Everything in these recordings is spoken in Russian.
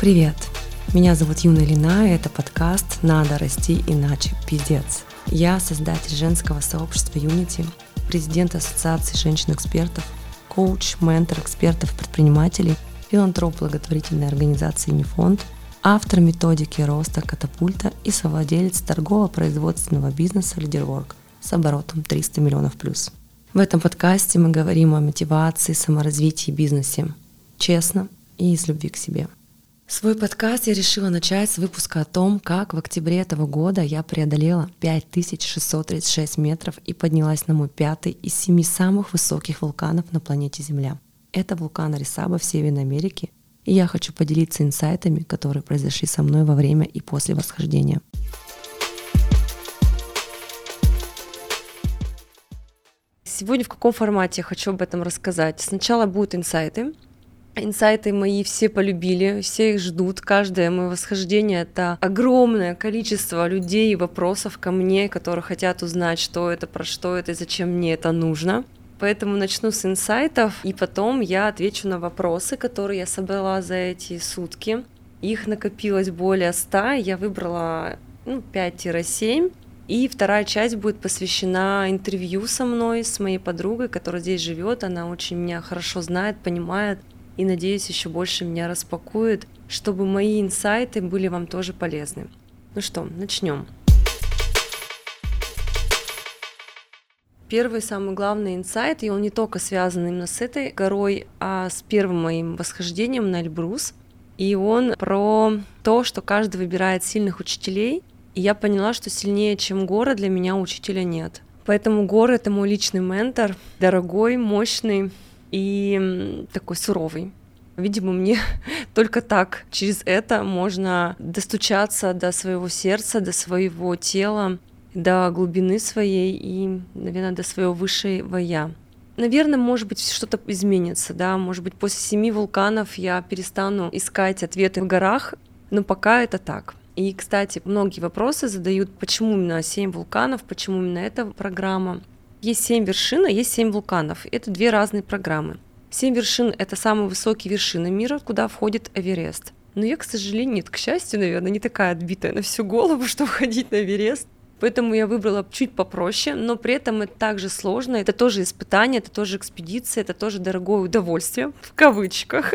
Привет, меня зовут Юна Ильина, и это подкаст «Надо расти, иначе пиздец». Я создатель женского сообщества Юнити, президент Ассоциации женщин-экспертов, коуч, ментор экспертов-предпринимателей, филантроп благотворительной организации «Юнифонд», автор методики роста «Катапульта» и совладелец торгово-производственного бизнеса «Лидерворк» с оборотом 300 миллионов плюс. В этом подкасте мы говорим о мотивации, саморазвитии и бизнесе. Честно и из любви к себе. Свой подкаст я решила начать с выпуска о том, как в октябре этого года я преодолела 5636 метров и поднялась на мой 5-й из 7 самых высоких вулканов на планете Земля. Это вулкан Орисаба в Северной Америке, и я хочу поделиться инсайтами, которые произошли со мной во время и после восхождения. Сегодня в каком формате я хочу об этом рассказать? Сначала будут инсайты. Инсайты мои все полюбили, все их ждут. Каждое мое восхождение — это огромное количество людей и вопросов ко мне, которые хотят узнать, что это, про что это и зачем мне это нужно. Поэтому начну с инсайтов, и потом я отвечу на вопросы, которые я собрала за эти сутки. Их накопилось более 100, я выбрала 5-7. И вторая часть будет посвящена интервью со мной, с моей подругой, которая здесь живет. Она очень меня хорошо знает, понимает и, надеюсь, еще больше меня распакует, чтобы мои инсайты были вам тоже полезны. Ну что, начнем. Первый, самый главный инсайт, и он не только связан именно с этой горой, а с первым моим восхождением на Эльбрус. И он про то, что каждый выбирает сильных учителей. И я поняла, что сильнее, чем гора, для меня учителя нет. Поэтому гора — это мой личный ментор, дорогой, мощный и такой суровый. Видимо, мне только так, через это можно достучаться до своего сердца, до своего тела, до глубины своей и, наверное, до своего высшего «я». Наверное, может быть, что-то изменится, да, может быть, после 7 вулканов я перестану искать ответы в горах, но пока это так. И, кстати, многие вопросы задают, почему именно 7 вулканов, почему именно эта программа. Есть 7 вершин, а есть 7 вулканов. Это две разные программы. 7 вершин — это самые высокие вершины мира, куда входит Эверест. Но я, к сожалению, нет, к счастью, наверное, не такая отбитая на всю голову, чтобы ходить на Эверест. Поэтому я выбрала чуть попроще, но при этом это также сложно. Это тоже испытание, это тоже экспедиция, это тоже дорогое удовольствие, в кавычках.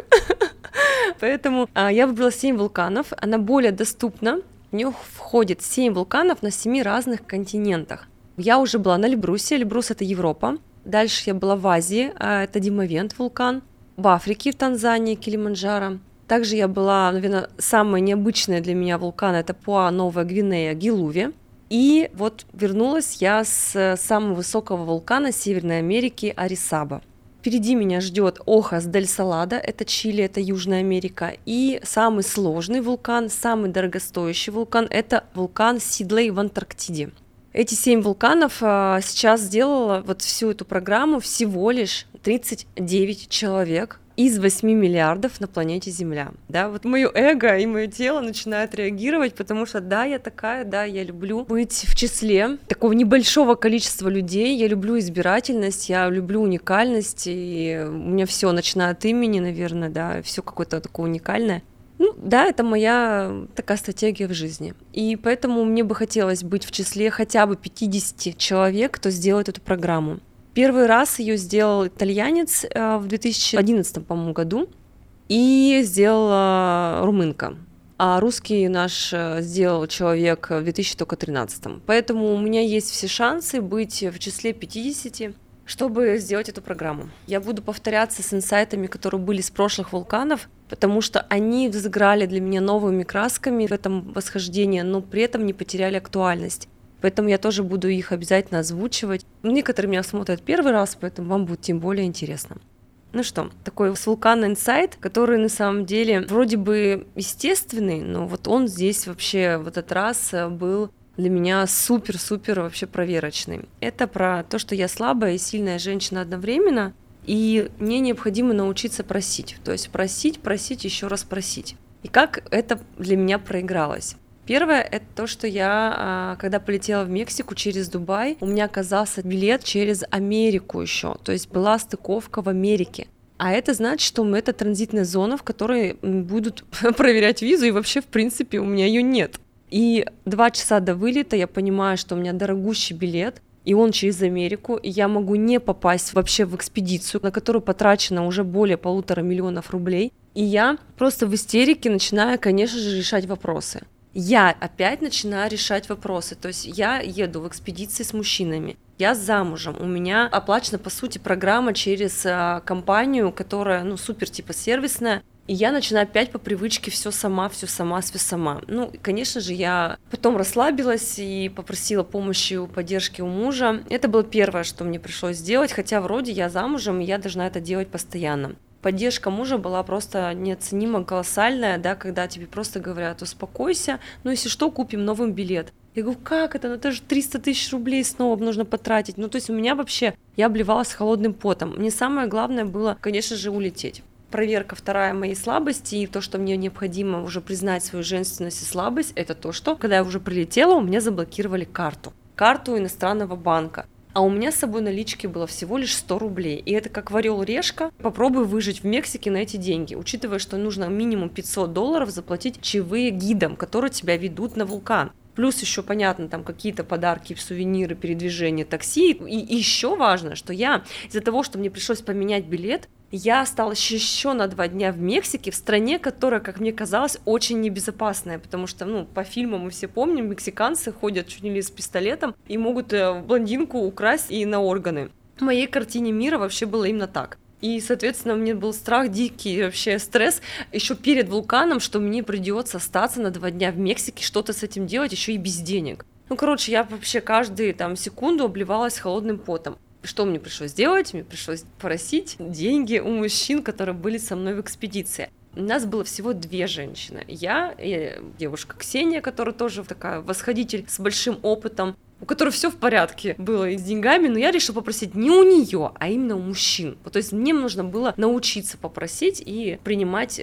Поэтому я выбрала 7 вулканов, она более доступна. В нее входит 7 вулканов на 7 разных континентах. Я уже была на Эльбрусе, Эльбрус — это Европа. Дальше я была в Азии, это Демавенд вулкан. В Африке, в Танзании, Килиманджаро. Также я была, наверное, самая необычная для меня вулкан — это Пуа, Новая Гвинея, Гилуве. И вот вернулась я с самого высокого вулкана Северной Америки — Орисаба. Впереди меня ждет Охос дель Саладо, это Чили, это Южная Америка. И самый сложный вулкан, самый дорогостоящий вулкан — это вулкан Сидлей в Антарктиде. Эти 7 вулканов сейчас сделала вот всю эту программу всего лишь 39 человек из 8 миллиардов на планете Земля. Да, вот мое эго и мое тело начинают реагировать, потому что да, я такая, да, я люблю быть в числе такого небольшого количества людей, я люблю избирательность, я люблю уникальность, и у меня все, начиная от имени, наверное, да, все какое-то такое уникальное. Ну да, это моя такая стратегия в жизни. И поэтому мне бы хотелось быть в числе хотя бы 50 человек, кто сделает эту программу. Первый раз ее сделал итальянец в 2011, по-моему, году, и сделала румынка. А русский наш сделал человек в 2013. Поэтому у меня есть все шансы быть в числе 50, чтобы сделать эту программу. Я буду повторяться с инсайтами, которые были с прошлых вулканов, потому что они взыграли для меня новыми красками в этом восхождении, но при этом не потеряли актуальность. Поэтому я тоже буду их обязательно озвучивать. Некоторые меня смотрят первый раз, поэтому вам будет тем более интересно. Ну что, такой с вулкана инсайт, который на самом деле вроде бы естественный, но вот он здесь вообще в этот раз был для меня супер-супер вообще проверочный. Это про то, что я слабая и сильная женщина одновременно, и мне необходимо научиться просить. То есть просить, просить, еще раз просить. И как это для меня проигралось? Первое — это то, что я, когда полетела в Мексику через Дубай, у меня оказался билет через Америку еще, то есть была стыковка в Америке. А это значит, что это транзитная зона, в которой будут проверять визу, и вообще, в принципе, у меня ее нет. И 2 часа до вылета я понимаю, что у меня дорогущий билет, и он через Америку, и я могу не попасть вообще в экспедицию, на которую потрачено уже более 1,5 миллиона рублей. И я просто в истерике начинаю, конечно же, решать вопросы. Я опять начинаю решать вопросы, то есть я еду в экспедиции с мужчинами, я замужем, у меня оплачена, по сути, программа через компанию, которая, супер типа сервисная, и я начинаю опять по привычке все сама. Конечно же, я потом расслабилась и попросила помощи и поддержки у мужа. Это было первое, что мне пришлось сделать, хотя вроде я замужем, и я должна это делать постоянно. Поддержка мужа была просто неоценимо колоссальная, да, когда тебе просто говорят: успокойся, если что, купим новый билет. Я говорю: как это? Это же 300 тысяч рублей снова нужно потратить. То есть у меня вообще, я обливалась холодным потом. Мне самое главное было, конечно же, улететь. Проверка вторая моей слабости, и то, что мне необходимо уже признать свою женственность и слабость, это то, что, когда я уже прилетела, у меня заблокировали карту иностранного банка. А у меня с собой налички было всего лишь 100 рублей. И это как орел-решка. Попробуй выжить в Мексике на эти деньги, учитывая, что нужно минимум $500 заплатить чаевые гидам, которые тебя ведут на вулкан. Плюс еще, понятно, там какие-то подарки, сувениры, передвижение, такси. И еще важно, что я из-за того, что мне пришлось поменять билет, я осталась еще на 2 дня в Мексике, в стране, которая, как мне казалось, очень небезопасная, потому что, по фильмам мы все помним, мексиканцы ходят чуть не с пистолетом и могут блондинку украсть и на органы. В моей картине мира вообще было именно так. И, соответственно, у меня был страх дикий, вообще стресс еще перед вулканом, что мне придется остаться на 2 дня в Мексике, что-то с этим делать, еще и без денег. Я вообще каждую секунду обливалась холодным потом. Что мне пришлось делать? Мне пришлось просить деньги у мужчин, которые были со мной в экспедиции. У нас было всего 2 женщины. Я и девушка Ксения, которая тоже такая восходитель с большим опытом, у которой все в порядке было и с деньгами, но я решила попросить не у нее, а именно у мужчин. То есть мне нужно было научиться попросить и принимать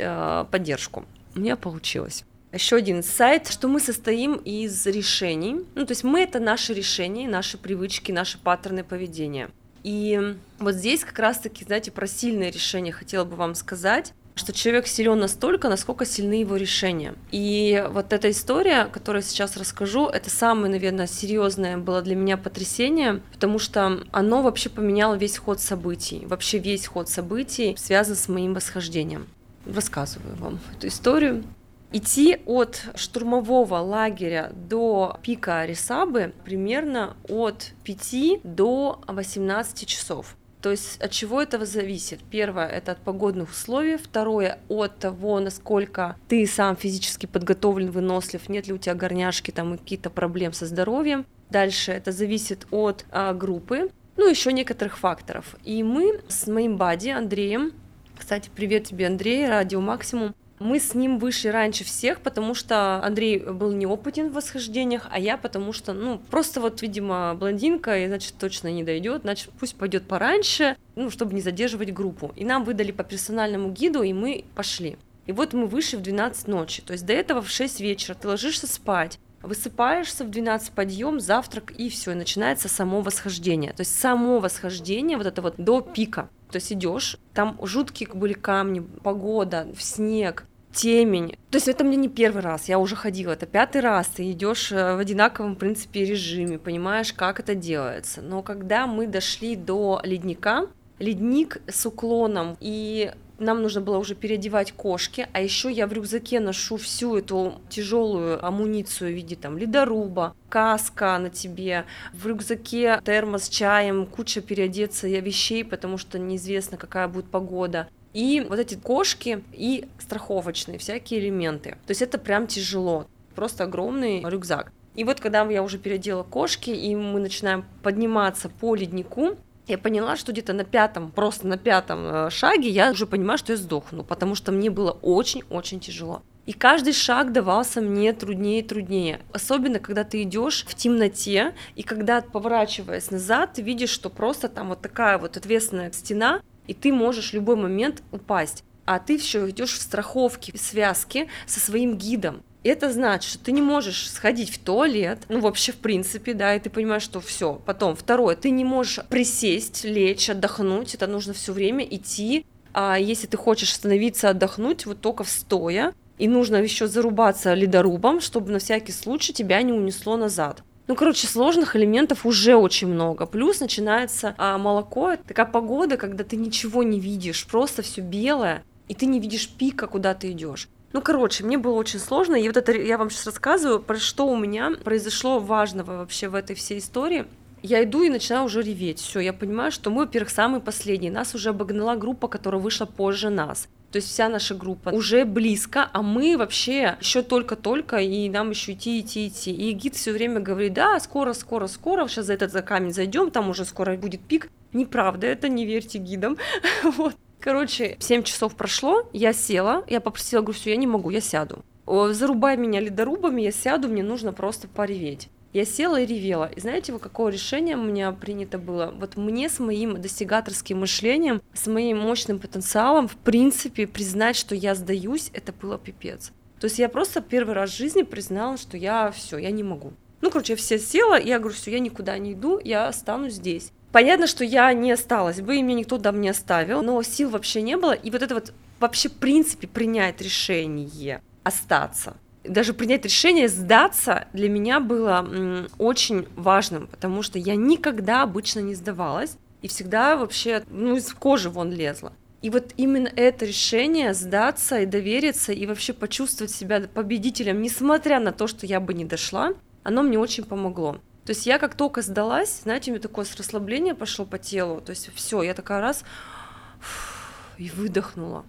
поддержку. У меня получилось. Еще один инсайт, что мы состоим из решений, то есть мы — это наши решения, наши привычки, наши паттерны поведения. И вот здесь как раз-таки, про сильные решения хотела бы вам сказать, что человек силен настолько, насколько сильны его решения. И вот эта история, которую я сейчас расскажу, это самое, наверное, серьезное было для меня потрясение, потому что оно вообще поменяло весь ход событий, связан с моим восхождением. Рассказываю вам эту историю. Идти от штурмового лагеря до пика Орисабы примерно от 5 до 18 часов. То есть от чего это зависит? Первое — это от погодных условий, второе — от того, насколько ты сам физически подготовлен, вынослив, нет ли у тебя горняшки и какие-то проблемы со здоровьем. Дальше это зависит от группы, еще некоторых факторов. И мы с моим бадди Андреем, кстати, привет тебе, Андрей, Радио Максимум, мы с ним вышли раньше всех, потому что Андрей был неопытен в восхождениях, а я потому что, просто видимо, блондинка, и, точно не дойдет, пусть пойдет пораньше, чтобы не задерживать группу. И нам выдали по персональному гиду, и мы пошли. И вот мы вышли в 12 ночи, то есть до этого в 6 вечера ты ложишься спать, высыпаешься, в 12 подъем, завтрак, и все, и начинается само восхождение. То есть само восхождение, до пика. То есть идешь, там жуткие были камни, погода, снег, темень. То есть это мне не первый раз, я уже ходила, это 5-й раз, ты идешь в одинаковом, в принципе, режиме, понимаешь, как это делается. Но когда мы дошли до ледника, ледник с уклоном, и нам нужно было уже переодевать кошки, а еще я в рюкзаке ношу всю эту тяжелую амуницию в виде ледоруба, каска на тебе, в рюкзаке термос с чаем, куча переодеться вещей, потому что неизвестно, какая будет погода. И вот эти кошки и страховочные всякие элементы. То есть это прям тяжело, просто огромный рюкзак. И вот когда я уже переодела кошки, и мы начинаем подниматься по леднику, я поняла, что где-то на пятом шаге я уже понимаю, что я сдохну, потому что мне было очень-очень тяжело. И каждый шаг давался мне труднее и труднее, особенно когда ты идешь в темноте, и когда, поворачиваясь назад, ты видишь, что просто там такая отвесная стена, и ты можешь в любой момент упасть. А ты все идешь в страховке, в связке со своим гидом. Это значит, что ты не можешь сходить в туалет, вообще в принципе, да, и ты понимаешь, что все. Потом, второе, ты не можешь присесть, лечь, отдохнуть, это нужно все время идти А если ты хочешь остановиться, отдохнуть, вот только в стоя. И нужно еще зарубаться ледорубом, чтобы на всякий случай тебя не унесло назад. Ну, короче, сложных элементов уже очень много. Плюс начинается молоко. Это такая погода, когда ты ничего не видишь, просто все белое, и ты не видишь пика, куда ты идешь. Ну, короче, мне было очень сложно, и вот это я вам сейчас рассказываю, про что у меня произошло важного вообще в этой всей истории. Я иду и начинаю уже реветь. Все, я понимаю, что мы, во-первых, самые последние. Нас уже обогнала группа, которая вышла позже нас. То есть вся наша группа уже близко, а мы вообще еще только-только, и нам еще идти. И гид все время говорит: да, скоро, сейчас за этот камень зайдем, там уже скоро будет пик. Неправда, это не верьте гидам. Вот. Короче, 7 часов прошло, я села, я попросила, говорю: все, я не могу, я сяду. Зарубай меня ледорубами, я сяду, мне нужно просто пореветь. Я села и ревела. И знаете, вот какое решение у меня принято было? Вот мне с моим достигаторским мышлением, с моим мощным потенциалом, в принципе, признать, что я сдаюсь, это было пипец. То есть я просто первый раз в жизни признала, что я все, я не могу. Ну, короче, я все села, я говорю: все, я никуда не иду, я останусь здесь. Понятно, что я не осталась бы, и меня никто там не оставил, но сил вообще не было. И вот это вот вообще, в принципе, принять решение остаться. Даже принять решение сдаться для меня было очень важным, потому что я никогда обычно не сдавалась и всегда вообще, ну, из кожи вон лезла. И вот именно это решение сдаться и довериться, и вообще почувствовать себя победителем, несмотря на то, что я бы не дошла, оно мне очень помогло. То есть я как только сдалась, знаете, у меня такое расслабление пошло по телу, то есть все, я такая раз и выдохнула.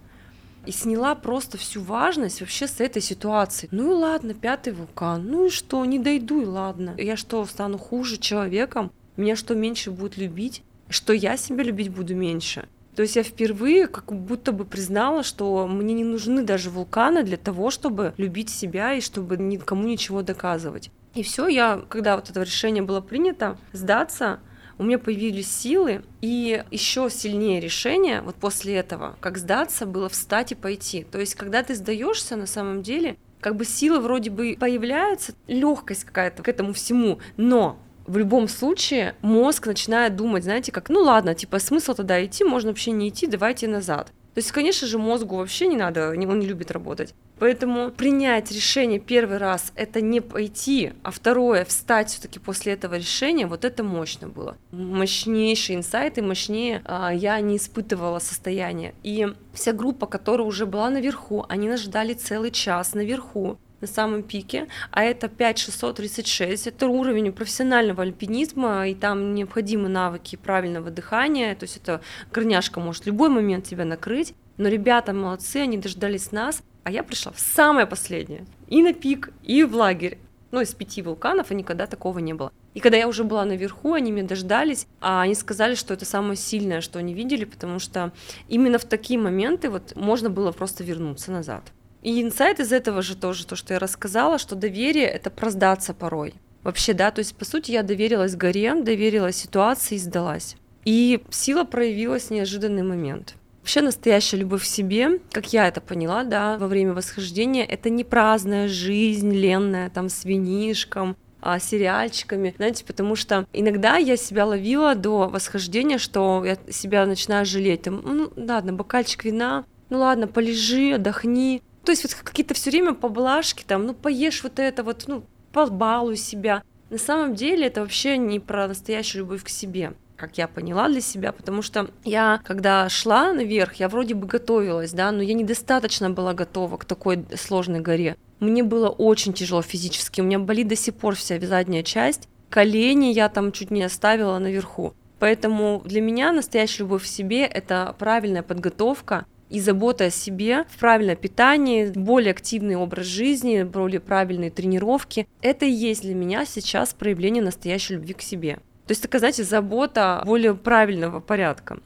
И сняла просто всю важность вообще с этой ситуации. Ну и ладно, 5 вулкан, ну и что, не дойду, и ладно. Я что, стану хуже человеком? Меня что, меньше будут любить? Что я себя любить буду меньше? То есть я впервые как будто бы признала, что мне не нужны даже вулканы для того, чтобы любить себя и чтобы никому ничего доказывать. И все, я, когда вот это решение было принято, сдаться, у меня появились силы, и еще сильнее решение вот после этого, как сдаться, было встать и пойти. То есть, когда ты сдаешься, на самом деле, как бы сила вроде бы появляется, легкость какая-то к этому всему, но в любом случае мозг начинает думать, знаете, как, ну ладно, типа, смысл тогда идти, можно вообще не идти, давайте назад. То есть, конечно же, мозгу вообще не надо, он не любит работать. Поэтому принять решение первый раз — это не пойти, а второе — встать все-таки после этого решения, вот это мощно было. Мощнейшие инсайты, мощнее я не испытывала состояние. И вся группа, которая уже была наверху, они нас ждали целый час наверху, на самом пике, а это 5636, это уровень профессионального альпинизма, и там необходимы навыки правильного дыхания, то есть это горняшка может в любой момент тебя накрыть, но ребята молодцы, они дождались нас, а я пришла в самое последнее, и на пик, и в лагерь, ну, из 5 вулканов, и никогда такого не было. И когда я уже была наверху, они меня дождались, а они сказали, что это самое сильное, что они видели, потому что именно в такие моменты вот можно было просто вернуться назад. И инсайт из этого же тоже, то, что я рассказала, что доверие — это про сдаться порой. Вообще, да, то есть, по сути, я доверилась горе, доверилась ситуации и сдалась. И сила проявилась в неожиданный момент. Вообще, настоящая любовь к себе, как я это поняла, да, во время восхождения, это не праздная жизнь, ленная, там, с винишком, сериальчиками, знаете, потому что иногда я себя ловила до восхождения, что я себя начинаю жалеть, там, ну, ладно, бокальчик вина, ну, ладно, полежи, отдохни. То есть вот какие-то все время поблажки, там, ну поешь вот это, вот, ну побалуй себя. На самом деле это вообще не про настоящую любовь к себе, как я поняла для себя, потому что я, когда шла наверх, я вроде бы готовилась, да, но я недостаточно была готова к такой сложной горе. Мне было очень тяжело физически, у меня болит до сих пор вся задняя часть, колени я там чуть не оставила наверху. Поэтому для меня настоящая любовь к себе — это правильная подготовка, и забота о себе, правильное питание, более активный образ жизни, более правильные тренировки. Это и есть для меня сейчас проявление настоящей любви к себе. То есть такая, знаете, забота более правильного порядка.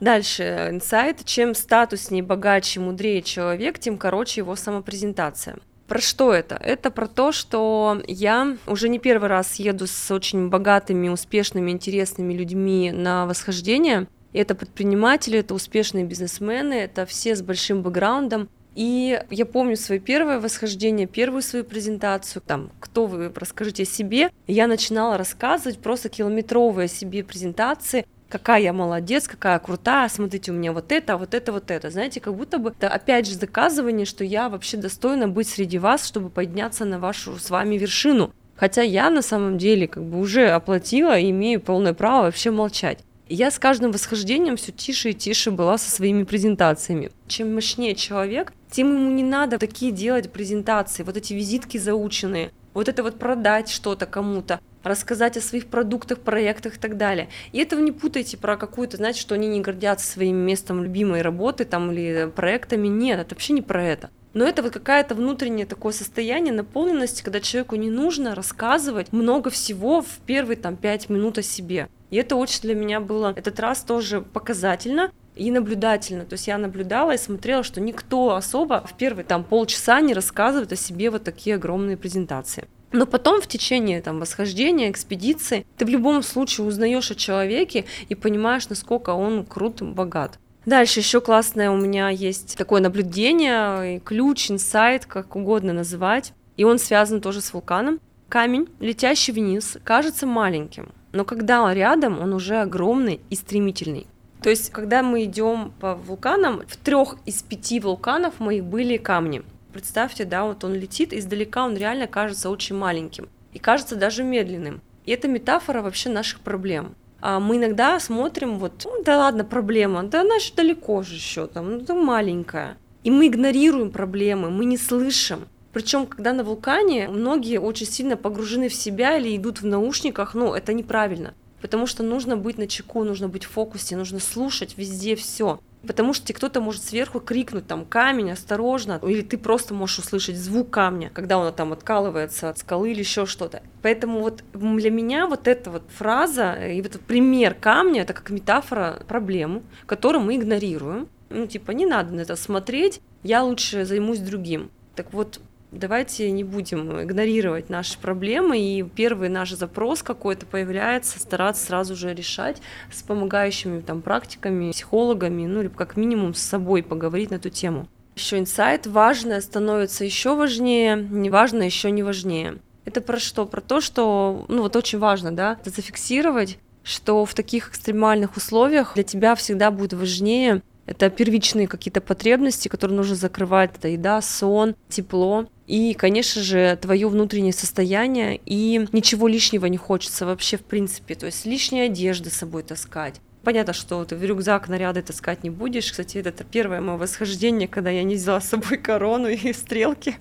Дальше инсайт. Чем статуснее, богаче, мудрее человек, тем короче его самопрезентация. Про что это? Это про то, что я уже не первый раз еду с очень богатыми, успешными, интересными людьми на восхождение. Это предприниматели, это успешные бизнесмены, это все с большим бэкграундом. И я помню свое первое восхождение, первую свою презентацию, там, кто вы, расскажите о себе. Я начинала рассказывать просто километровые о себе презентации, какая я молодец, какая крутая, смотрите, у меня вот это, вот это, вот это. Знаете, как будто бы, это опять же доказывание, что я вообще достойна быть среди вас, чтобы подняться на вашу с вами вершину. Хотя я на самом деле как бы уже оплатила и имею полное право вообще молчать. И я с каждым восхождением все тише и тише была со своими презентациями. Чем мощнее человек, тем ему не надо такие делать презентации, вот эти визитки заученные, вот это вот продать что-то кому-то, рассказать о своих продуктах, проектах и так далее. И этого не путайте про какую-то, знаете, что они не гордятся своим местом любимой работы там, или проектами. Нет, это вообще не про это. Но это вот какое-то внутреннее такое состояние наполненности, когда человеку не нужно рассказывать много всего в первые там, 5 минут о себе. И это очень для меня было этот раз тоже показательно и наблюдательно. То есть я наблюдала и смотрела, что никто особо в первые там, полчаса не рассказывает о себе вот такие огромные презентации. Но потом в течение там, восхождения, экспедиции, ты в любом случае узнаешь о человеке и понимаешь, насколько он крут и богат. Дальше еще классное у меня есть такое наблюдение, ключ, инсайт, как угодно называть. И он связан тоже с вулканом. Камень, летящий вниз, кажется маленьким, но когда рядом, он уже огромный и стремительный. То есть, когда мы идем по вулканам, в 3 из 5 вулканов моих были камни. Представьте, да, вот он летит, издалека он реально кажется очень маленьким и кажется даже медленным. И это метафора вообще наших проблем. А мы иногда смотрим, вот, да ладно, проблема, да она же далеко же еще, там, ну, да маленькая. И мы игнорируем проблемы, мы не слышим. Причем, когда на вулкане, многие очень сильно погружены в себя или идут в наушниках, ну, это неправильно. Потому что нужно быть начеку, нужно быть в фокусе, нужно слушать везде все. Потому что кто-то может сверху крикнуть, там, камень, осторожно. Или ты просто можешь услышать звук камня, когда он там откалывается от скалы или еще что-то. Поэтому вот для меня вот эта вот фраза и вот пример камня, это как метафора проблемы, которую мы игнорируем. Ну, типа, не надо на это смотреть, я лучше займусь другим. Так вот, давайте не будем игнорировать наши проблемы, и первый наш запрос какой-то появляется, стараться сразу же решать с помогающими там, практиками, психологами, ну или как минимум с собой поговорить на эту тему. Еще инсайт, важное становится еще важнее, неважное еще не важнее. Это про что? Про то, что, ну вот очень важно, да, это зафиксировать, что в таких экстремальных условиях для тебя всегда будет важнее, это первичные какие-то потребности, которые нужно закрывать, это еда, сон, тепло. И, конечно же, твое внутреннее состояние, и ничего лишнего не хочется вообще в принципе, то есть лишней одежды с собой таскать. Понятно, что ты в рюкзак наряды таскать не будешь, кстати, это первое мое восхождение, когда я не взяла с собой корону и стрелки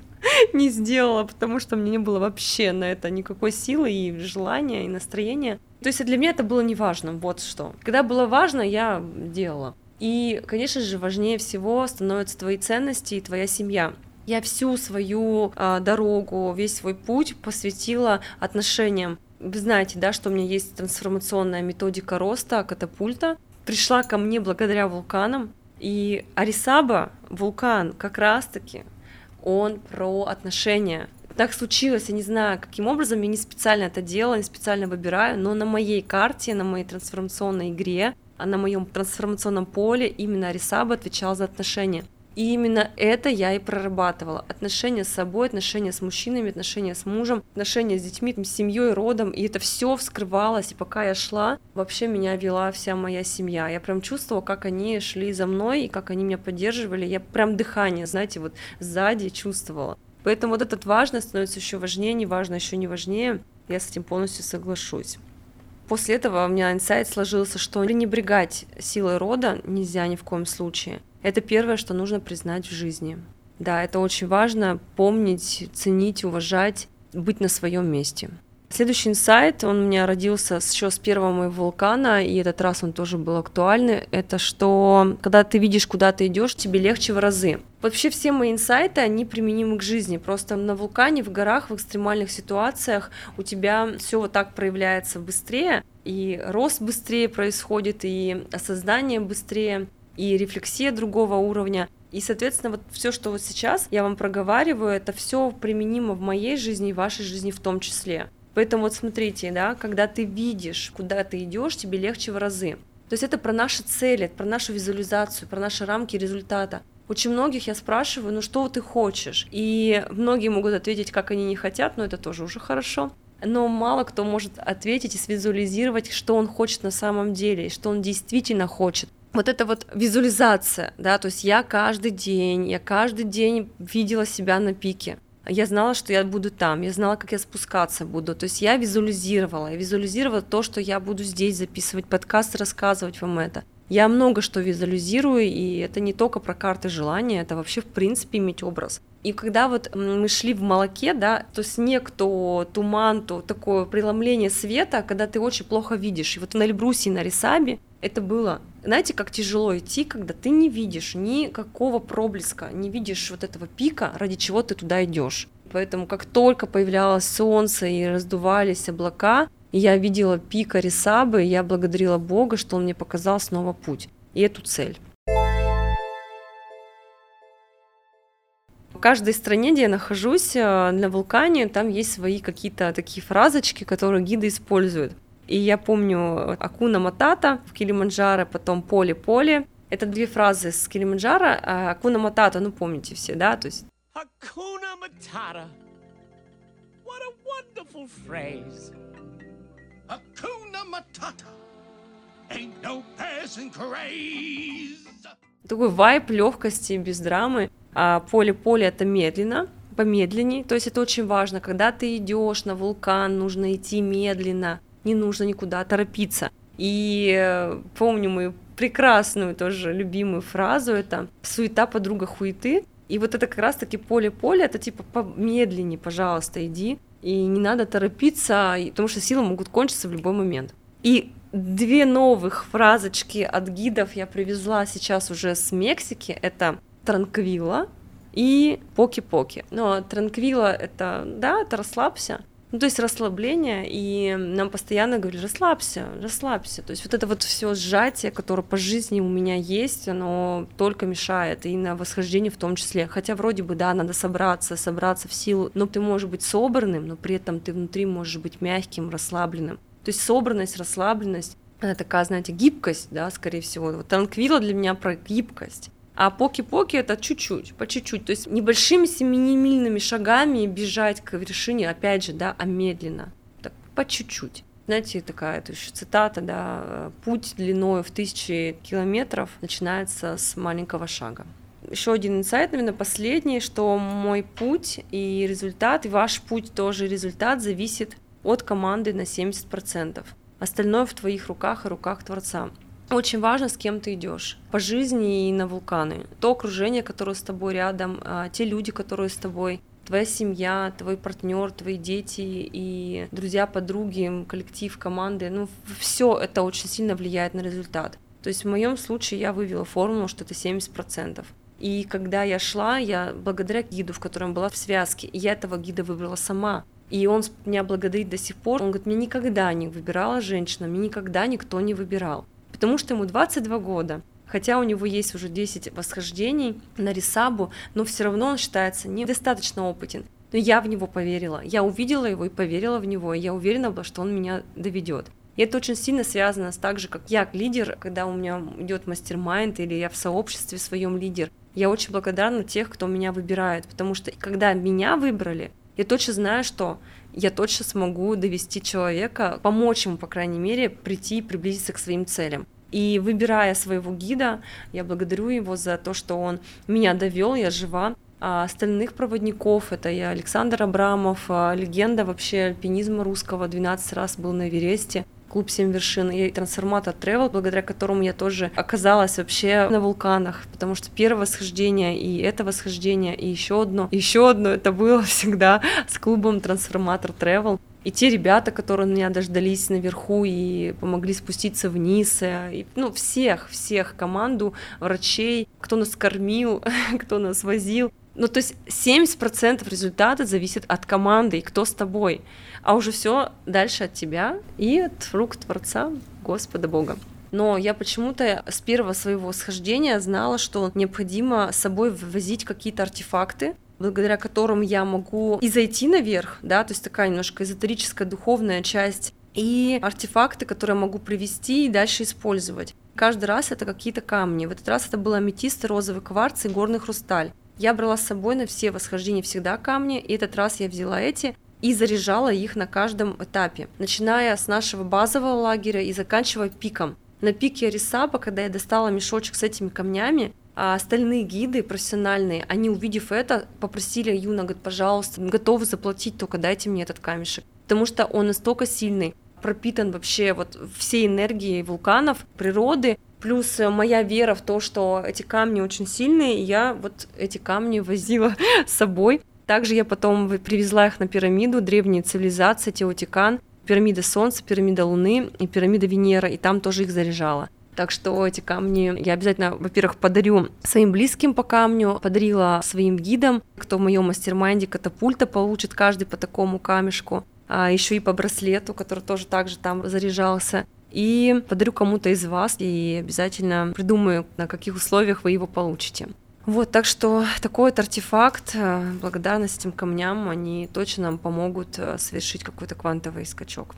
не сделала, потому что мне не было вообще на это никакой силы и желания, и настроения. То есть для меня это было неважно, вот что. Когда было важно, я делала. И, конечно же, важнее всего становятся твои ценности и твоя семья. Я всю свою дорогу, весь свой путь посвятила отношениям. Вы знаете, да, что у меня есть трансформационная методика роста, катапульта. Пришла ко мне благодаря вулканам. И Орисаба, вулкан, как раз-таки, он про отношения. Так случилось, я не знаю, каким образом, я не специально это делала, не специально выбираю, но на моей карте, на моей трансформационной игре, на моем трансформационном поле именно Орисаба отвечал за отношения. И именно это я и прорабатывала. Отношения с собой, отношения с мужчинами, отношения с мужем, отношения с детьми, с семьей, родом. И это все вскрывалось. И пока я шла, вообще меня вела вся моя семья. Я прям чувствовала, как они шли за мной и как они меня поддерживали. Я прям дыхание, знаете, вот сзади чувствовала. Поэтому вот этот важно становится еще важнее, неважно, еще не важнее. Я с этим полностью соглашусь. После этого у меня инсайт сложился, что пренебрегать силой рода нельзя ни в коем случае. Это первое, что нужно признать в жизни. Да, это очень важно помнить, ценить, уважать, быть на своем месте. Следующий инсайт, он у меня родился еще с первого моего вулкана, и этот раз он тоже был актуальный, это что, когда ты видишь, куда ты идешь, тебе легче в разы. Вообще все мои инсайты, они применимы к жизни, просто на вулкане, в горах, в экстремальных ситуациях у тебя все вот так проявляется быстрее, и рост быстрее происходит, и осознание быстрее, и рефлексия другого уровня. И, соответственно, вот все, что вот сейчас я вам проговариваю, это все применимо в моей жизни и вашей жизни в том числе. Поэтому вот смотрите, да, когда ты видишь, куда ты идешь, тебе легче в разы. То есть это про наши цели, про нашу визуализацию, про наши рамки результата. Очень многих я спрашиваю, ну что ты хочешь? И многие могут ответить, как они не хотят, но это тоже уже хорошо. Но мало кто может ответить и свизуализировать, что он хочет на самом деле, и что он действительно хочет. Вот эта вот визуализация, да, то есть я каждый день видела себя на пике. Я знала, что я буду там, я знала, как я спускаться буду. То есть я визуализировала то, что я буду здесь записывать подкаст, рассказывать вам это. Я много что визуализирую, и это не только про карты желания, это вообще, в принципе, иметь образ. И когда вот мы шли в молоке, да, то снег, то туман, то такое преломление света, когда ты очень плохо видишь. И вот на Эльбрусе и на Орисабе это было, знаете, как тяжело идти, когда ты не видишь никакого проблеска, не видишь вот этого пика, ради чего ты туда идешь. Поэтому как только появлялось солнце и раздувались облака, я видела пик Орисабы, я благодарила Бога, что он мне показал снова путь и эту цель. В каждой стране, где я нахожусь, на вулкане, там есть свои какие-то такие фразочки, которые гиды используют. И я помню «Акуна Матата» в Килиманджаро, потом «Поле-поле». Это две фразы с Килиманджаро. А «Акуна Матата», ну помните все, да? То есть... «Акуна Матата» – what a wonderful phrase! Акуна Матата, ain't no person craze. Такой вайб легкости, без драмы. А поле-поле — это медленно, помедленней. То есть это очень важно. Когда ты идешь на вулкан, нужно идти медленно, не нужно никуда торопиться. И помню мою прекрасную, тоже любимую фразу, это «суета, подруга хуеты». И вот это как раз-таки поле-поле, это типа «помедленней, пожалуйста, иди». И не надо торопиться, потому что силы могут кончиться в любой момент. И две новых фразочки от гидов я привезла сейчас уже с Мексики. Это «транквила» и «поки-поки». Но «транквила» — это, да, это «расслабься». Ну, то есть расслабление, и нам постоянно говорили «расслабься». То есть вот это вот все сжатие, которое по жизни у меня есть, оно только мешает, и на восхождении в том числе. Хотя вроде бы, да, надо собраться в силу, но ты можешь быть собранным, но при этом ты внутри можешь быть мягким, расслабленным. То есть собранность, расслабленность, она такая, знаете, гибкость, да, скорее всего. Вот «транквила» для меня про гибкость. А поки-поки — это чуть-чуть, по чуть-чуть, то есть небольшими 7-мильными шагами бежать к вершине, опять же, да, а медленно, так, по чуть-чуть. Знаете, такая это еще цитата, да, путь длиной в 1000 километров начинается с маленького шага. Еще один инсайт, наверное, последний, что мой путь и результат, и ваш путь тоже результат, зависит от команды на 70%. Остальное в твоих руках и руках Творца. Очень важно, с кем ты идешь по жизни и на вулканы. То окружение, которое с тобой рядом, те люди, которые с тобой, твоя семья, твой партнер, твои дети и друзья, подруги, коллектив, команды. Ну, все это очень сильно влияет на результат. То есть в моем случае я вывела формулу, что это 70%. И когда я шла, я благодаря гиду, в котором была в связке, я этого гида выбрала сама. И он меня благодарит до сих пор. Он говорит, меня никогда не выбирала женщина, меня никогда никто не выбирал. Потому что ему 22 года, хотя у него есть уже 10 восхождений на Орисабу, но все равно он считается недостаточно опытен. Но я в него поверила, я увидела его и поверила в него, и я уверена была, что он меня доведет. И это очень сильно связано с так же, как я лидер, когда у меня идет мастер-майнд или я в сообществе своем лидер. Я очень благодарна тех, кто меня выбирает, потому что когда меня выбрали, я точно знаю, что я точно смогу довести человека, помочь ему, по крайней мере, прийти и приблизиться к своим целям. И выбирая своего гида, я благодарю его за то, что он меня довел, я жива. А остальных проводников, это и Александр Абрамов, легенда вообще альпинизма русского, 12 раз был на Эвересте, клуб 7 вершин, и Трансформатор Трэвел, благодаря которому я тоже оказалась вообще на вулканах, потому что первое восхождение, и это восхождение, и еще одно это было всегда с клубом Трансформатор Трэвел. И те ребята, которые меня дождались наверху и помогли спуститься вниз, и, ну, всех команду врачей, кто нас кормил, кто нас возил. Ну, то есть 70% результата зависит от команды и кто с тобой, а уже все дальше от тебя и от рук Творца, Господа Бога. Но я почему-то с первого своего схождения знала, что необходимо с собой вывозить какие-то артефакты, благодаря которым я могу и зайти наверх, да, то есть такая немножко эзотерическая духовная часть, и артефакты, которые я могу привести и дальше использовать. Каждый раз это какие-то камни. В этот раз это был аметист, розовый кварц и горный хрусталь. Я брала с собой на все восхождения всегда камни, и этот раз я взяла эти и заряжала их на каждом этапе, начиная с нашего базового лагеря и заканчивая пиком. На пике Орисаба, когда я достала мешочек с этими камнями, а остальные гиды профессиональные, они, увидев это, попросили Юна, говорит, пожалуйста, готовы заплатить, только дайте мне этот камешек, потому что он настолько сильный, пропитан вообще вот всей энергией вулканов, природы, плюс моя вера в то, что эти камни очень сильные, и я вот эти камни возила с собой. Также я потом привезла их на пирамиду, древние цивилизации, Теотиуакан, пирамида Солнца, пирамида Луны и пирамида Венеры, и там тоже их заряжала. Так что эти камни я обязательно, во-первых, подарю своим близким по камню, подарила своим гидам, кто в моем мастер-майнде Катапульта получит каждый по такому камешку, а еще и по браслету, который тоже также там заряжался. И подарю кому-то из вас, и обязательно придумаю, на каких условиях вы его получите. Вот, так что такой вот артефакт, благодарность этим камням, они точно нам помогут совершить какой-то квантовый скачок.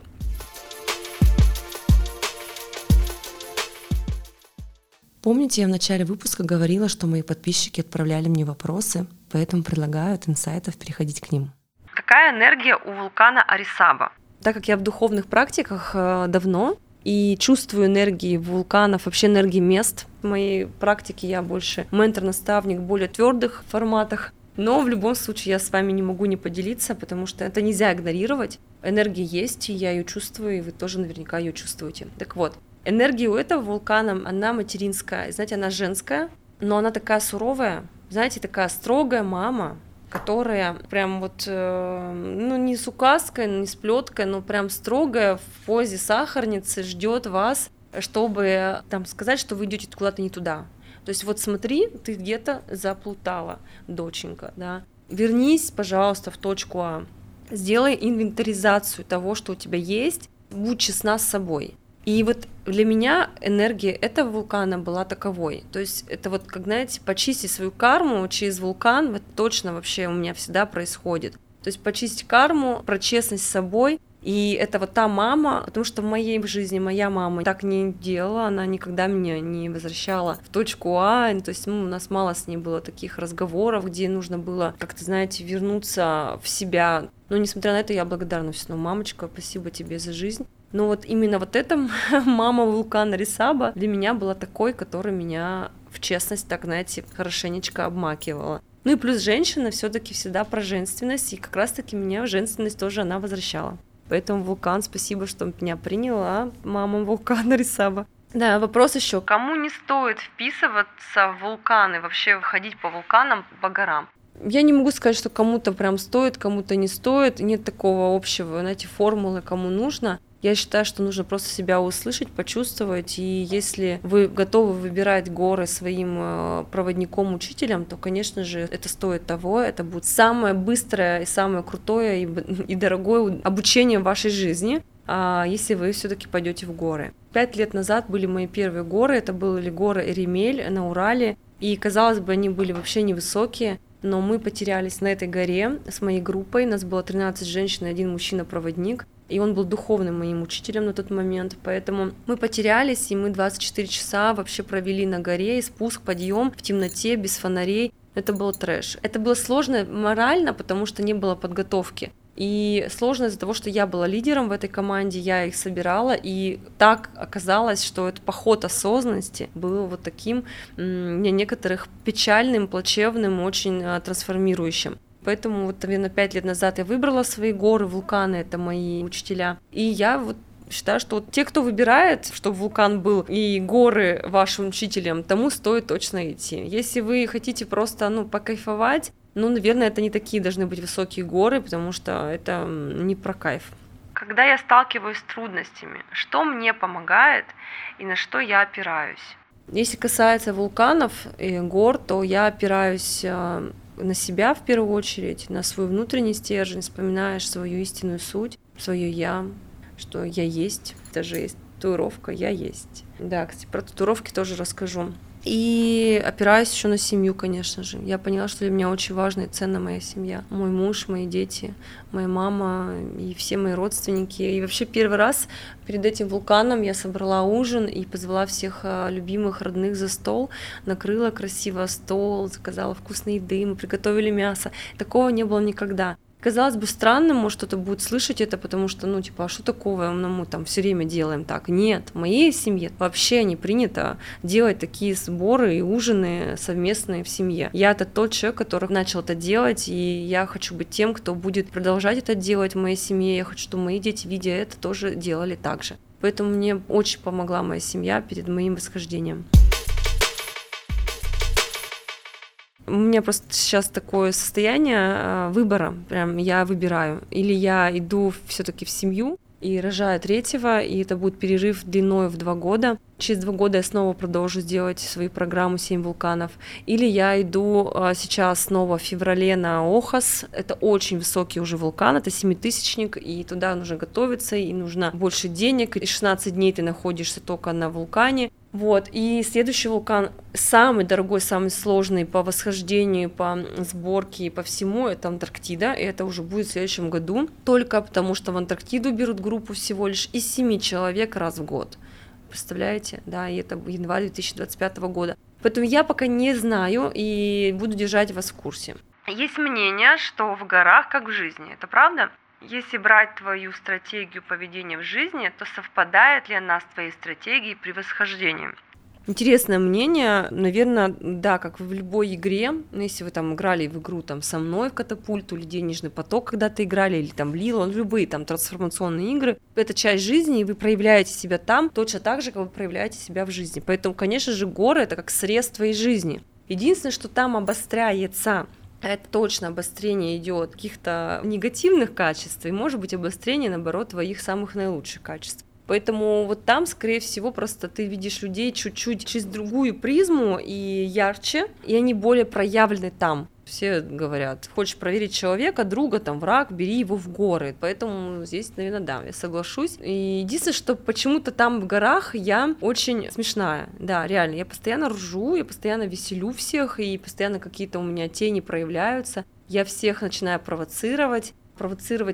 Помните, я в начале выпуска говорила, что мои подписчики отправляли мне вопросы, поэтому предлагаю от инсайтов переходить к ним. Какая энергия у вулкана Орисаба? Так как я в духовных практиках давно и чувствую энергии вулканов, вообще энергии мест, в моей практике я больше ментор-наставник в более твердых форматах, но в любом случае я с вами не могу не поделиться, потому что это нельзя игнорировать. Энергия есть, и я ее чувствую, и вы тоже наверняка ее чувствуете. Так вот, энергия у этого вулкана, она материнская, знаете, она женская, но она такая суровая, знаете, такая строгая мама, которая прям вот, ну не с указкой, не с плеткой, но прям строгая в позе сахарницы ждет вас, чтобы там сказать, что вы идете куда-то не туда. То есть вот смотри, ты где-то заплутала, доченька, да. Вернись, пожалуйста, в точку А. Сделай инвентаризацию того, что у тебя есть, будь честна с собой. И вот для меня энергия этого вулкана была таковой. То есть это вот, как знаете, почистить свою карму через вулкан, вот точно вообще у меня всегда происходит. То есть почистить карму, про честность с собой. И это вот та мама, потому что в моей жизни моя мама так не делала, она никогда меня не возвращала в точку А, то есть у нас мало с ней было таких разговоров, где нужно было как-то, знаете, вернуться в себя. Но несмотря на это, я благодарна все равно, мамочка, спасибо тебе за жизнь. Но вот именно вот эта мама вулкана Орисаба для меня была такой, которая меня в честность, так знаете, хорошенечко обмакивала. Ну и плюс женщина все-таки всегда про женственность, и как раз-таки меня женственность тоже она возвращала. Поэтому вулкан, спасибо, что меня приняла мама вулкана Орисаба. Да, вопрос еще. Кому не стоит вписываться в вулканы, вообще выходить по вулканам, по горам? Я не могу сказать, что кому-то прям стоит, кому-то не стоит. Нет такого общего, знаете, формулы, кому нужно. Я считаю, что нужно просто себя услышать, почувствовать. И если вы готовы выбирать горы своим проводником-учителем, то, конечно же, это стоит того. Это будет самое быстрое и самое крутое и дорогое обучение в вашей жизни, если вы все-таки пойдете в горы. 5 лет назад были мои первые горы. Это были горы Иремель на Урале. И, казалось бы, они были вообще невысокие. Но мы потерялись на этой горе с моей группой. Нас было 13 женщин и 1 мужчина-проводник. И он был духовным моим учителем на тот момент, поэтому мы потерялись, и мы 24 часа вообще провели на горе, и спуск, подъем в темноте, без фонарей. Это был трэш. Это было сложно морально, потому что не было подготовки. И сложно из-за того, что я была лидером в этой команде, я их собирала, и так оказалось, что этот поход осознанности был вот таким, для некоторых, печальным, плачевным, очень трансформирующим. Поэтому вот, наверное, 5 лет назад я выбрала свои горы, вулканы, это мои учителя. И я вот считаю, что вот те, кто выбирает, чтобы вулкан был и горы вашим учителем, тому стоит точно идти. Если вы хотите просто, покайфовать, наверное, это не такие должны быть высокие горы, потому что это не про кайф. Когда я сталкиваюсь с трудностями, что мне помогает и на что я опираюсь? Если касается вулканов и гор, то я опираюсь на себя в первую очередь, на свой внутренний стержень, вспоминаешь свою истинную суть, свое «я», что «я есть», даже есть татуировка «я есть». Да, кстати, про татуировки тоже расскажу. И опираюсь еще на семью, конечно же. Я поняла, что для меня очень важна и ценна моя семья. Мой муж, мои дети, моя мама и все мои родственники. И вообще первый раз перед этим вулканом я собрала ужин и позвала всех любимых родных за стол, накрыла красиво стол, заказала вкусной еды, мы приготовили мясо. Такого не было никогда. Казалось бы, странно, может, кто-то будет слышать это, потому что, ну, типа, а что такого, мы там все время делаем так? Нет, в моей семье вообще не принято делать такие сборы и ужины совместные в семье. Я-то тот человек, который начал это делать, и я хочу быть тем, кто будет продолжать это делать в моей семье. Я хочу, чтобы мои дети, видя это, тоже делали так же. Поэтому мне очень помогла моя семья перед моим восхождением. У меня просто сейчас такое состояние выбора, прям я выбираю, или я иду все-таки в семью и рожаю третьего, и это будет перерыв длиной в 2 года. Через 2 года я снова продолжу делать свою программу «7 вулканов». Или я иду сейчас снова в феврале на Охос. Это очень высокий уже вулкан, это 7000-ник, и туда нужно готовиться, и нужно больше денег. И 16 дней ты находишься только на вулкане. Вот. И следующий вулкан, самый дорогой, самый сложный по восхождению, по сборке и по всему, это Антарктида. И это уже будет в следующем году. Только потому, что в Антарктиду берут группу всего лишь из 7 человек раз в год. Представляете, да, и это январь 2025 года. Поэтому я пока не знаю и буду держать вас в курсе. Есть мнение, что в горах как в жизни, это правда? Если брать твою стратегию поведения в жизни, то совпадает ли она с твоей стратегией при восхождении? Интересное мнение, наверное, да, как в любой игре, ну, если вы там играли в игру там, со мной в катапульту или денежный поток, когда ты играли, или там Лило, любые там трансформационные игры, это часть жизни, и вы проявляете себя там точно так же, как вы проявляете себя в жизни. Поэтому, конечно же, горы — это как срез твоей жизни. Единственное, что там обостряется, это точно обострение идет каких-то негативных качеств, и может быть обострение, наоборот, твоих самых наилучших качеств. Поэтому вот там, скорее всего, просто ты видишь людей чуть-чуть через другую призму и ярче, и они более проявлены там. Все говорят, хочешь проверить человека, друга, там, враг, бери его в горы. Поэтому здесь, наверное, да, я соглашусь. И единственное, что почему-то там в горах я очень смешная. Да, реально, я постоянно ржу, я постоянно веселю всех, и постоянно какие-то у меня тени проявляются. Я всех начинаю провоцировать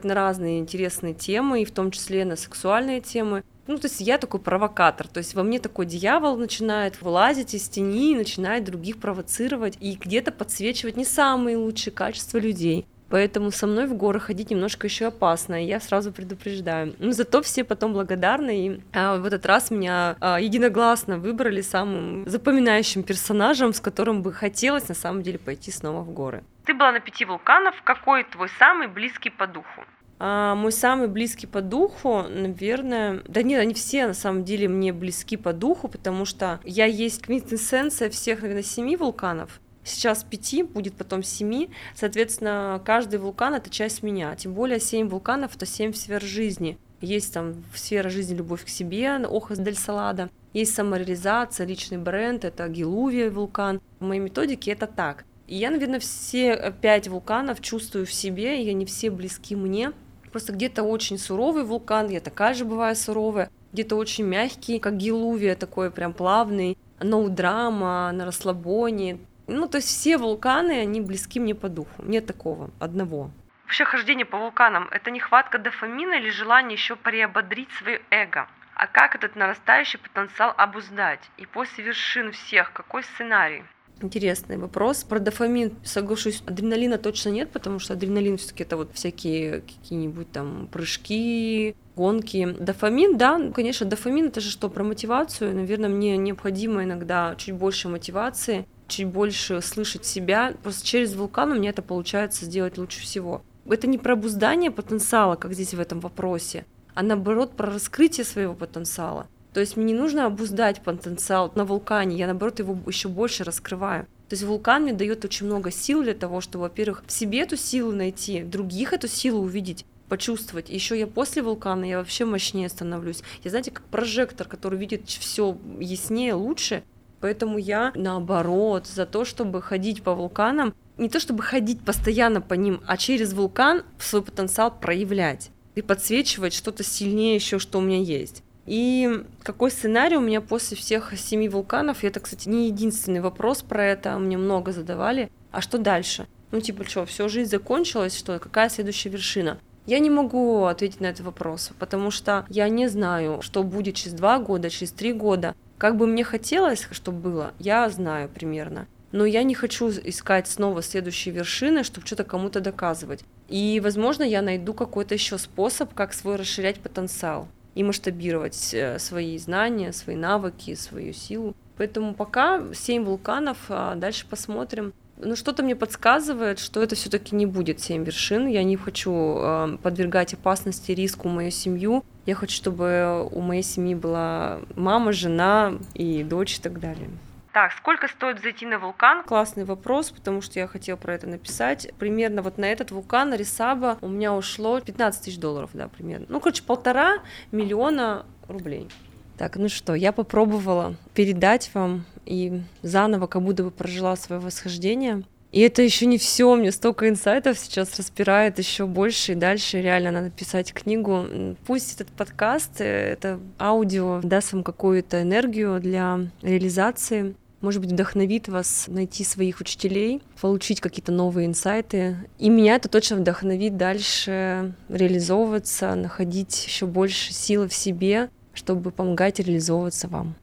на разные интересные темы, и в том числе на сексуальные темы. Ну, то есть я такой провокатор, то есть во мне такой дьявол начинает вылазить из тени, начинает других провоцировать и где-то подсвечивать не самые лучшие качества людей. Поэтому со мной в горы ходить немножко еще опасно, и я сразу предупреждаю. Но зато все потом благодарны, и в этот раз меня единогласно выбрали самым запоминающим персонажем, с которым бы хотелось на самом деле пойти снова в горы. Ты была на 5 вулканах, какой твой самый близкий по духу? Мой самый близкий по духу, наверное... Да нет, они все на самом деле мне близки по духу, потому что я есть квинтэссенция всех, наверное, 7 вулканов. Сейчас 5, будет потом 7. Соответственно, каждый вулкан — это часть меня. Тем более 7 вулканов — это 7 сфер жизни. Есть там сфера жизни «Любовь к себе», «Охос дель Саладо». Есть самореализация, личный бренд, это Гилуве вулкан. В моей методике это так. И я, наверное, все 5 вулканов чувствую в себе, и они все близки мне. Просто где-то очень суровый вулкан, я такая же бываю суровая, где-то очень мягкий, как Гилуве, такой прям плавный, ноу-драма, на расслабоне. Ну, то есть все вулканы, они близки мне по духу, нет такого одного. Вообще хождение по вулканам – это нехватка дофамина или желание еще приободрить свое эго? А как этот нарастающий потенциал обуздать? И после вершин всех какой сценарий? Интересный вопрос. Про дофамин соглашусь. Адреналина точно нет, потому что адреналин все-таки это вот всякие какие-нибудь там прыжки, гонки. Дофамин, да, конечно, дофамин это же что, про мотивацию. Наверное, мне необходимо иногда чуть больше мотивации, чуть больше слышать себя. Просто через вулкан у меня это получается сделать лучше всего. Это не про обуздание потенциала, как здесь в этом вопросе, а наоборот про раскрытие своего потенциала. То есть мне не нужно обуздать потенциал на вулкане, я, наоборот, его еще больше раскрываю. То есть вулкан мне дает очень много сил для того, чтобы, во-первых, в себе эту силу найти, в других эту силу увидеть, почувствовать. Еще я после вулкана, я вообще мощнее становлюсь. Я, знаете, как прожектор, который видит все яснее, лучше. Поэтому я, наоборот, за то, чтобы ходить по вулканам, не то чтобы ходить постоянно по ним, а через вулкан свой потенциал проявлять и подсвечивать что-то сильнее еще, что у меня есть. И какой сценарий у меня после всех 7 вулканов? И это, кстати, не единственный вопрос про это, мне много задавали. А что дальше? Ну, типа, что, всё, жизнь закончилась, что? Какая следующая вершина? Я не могу ответить на этот вопрос, потому что я не знаю, что будет через 2 года, через 3 года. Как бы мне хотелось, чтобы было, я знаю примерно. Но я не хочу искать снова следующие вершины, чтобы что-то кому-то доказывать. И, возможно, я найду какой-то еще способ, как свой расширять потенциал и масштабировать свои знания, свои навыки, свою силу. Поэтому пока 7 вулканов, а дальше посмотрим. Но что-то мне подсказывает, что это все-таки не будет 7 вершин. Я не хочу подвергать опасности, риску мою семью. Я хочу, чтобы у моей семьи была мама, жена и дочь и так далее. Так, сколько стоит зайти на вулкан? Классный вопрос, потому что я хотела про это написать. Примерно вот на этот вулкан Орисаба у меня ушло 15 тысяч долларов, да, примерно. Ну, короче, 1,5 миллиона рублей. Так, ну что, я попробовала передать вам и заново как будто бы прожила свое восхождение. И это еще не все, мне столько инсайтов сейчас распирает еще больше и дальше. Реально надо писать книгу. Пусть этот подкаст, это аудио даст вам какую-то энергию для реализации. Может быть, вдохновит вас найти своих учителей, получить какие-то новые инсайты. И меня это точно вдохновит дальше реализовываться, находить еще больше силы в себе, чтобы помогать реализовываться вам.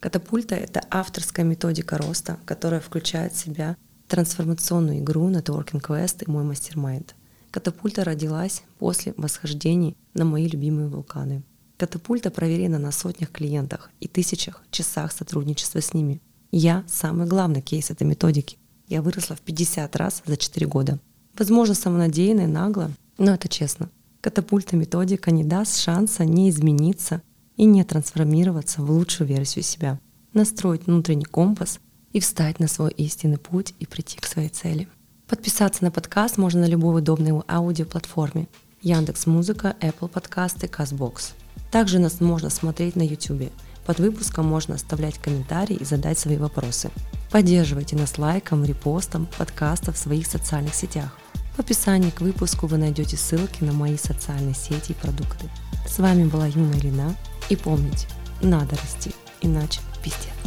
Катапульта — это авторская методика роста, которая включает в себя трансформационную игру, нетворкинг-квест и мой мастер-майнд. Катапульта родилась после восхождений на мои любимые вулканы. Катапульта проверена на сотнях клиентах и тысячах часах сотрудничества с ними. Я самый главный кейс этой методики. Я выросла в 50 раз за 4 года. Возможно, самонадеянно и нагло, но это честно. Катапульта-методика не даст шанса не измениться и не трансформироваться в лучшую версию себя, настроить внутренний компас и встать на свой истинный путь и прийти к своей цели. Подписаться на подкаст можно на любой удобной аудиоплатформе: Яндекс.Музыка, Apple подкасты, Castbox. Также нас можно смотреть на YouTube. Под выпуском можно оставлять комментарии и задать свои вопросы. Поддерживайте нас лайком, репостом подкаста в своих социальных сетях. В описании к выпуску вы найдете ссылки на мои социальные сети и продукты. С вами была Юна Ильина. И помните, надо расти, иначе пиздец.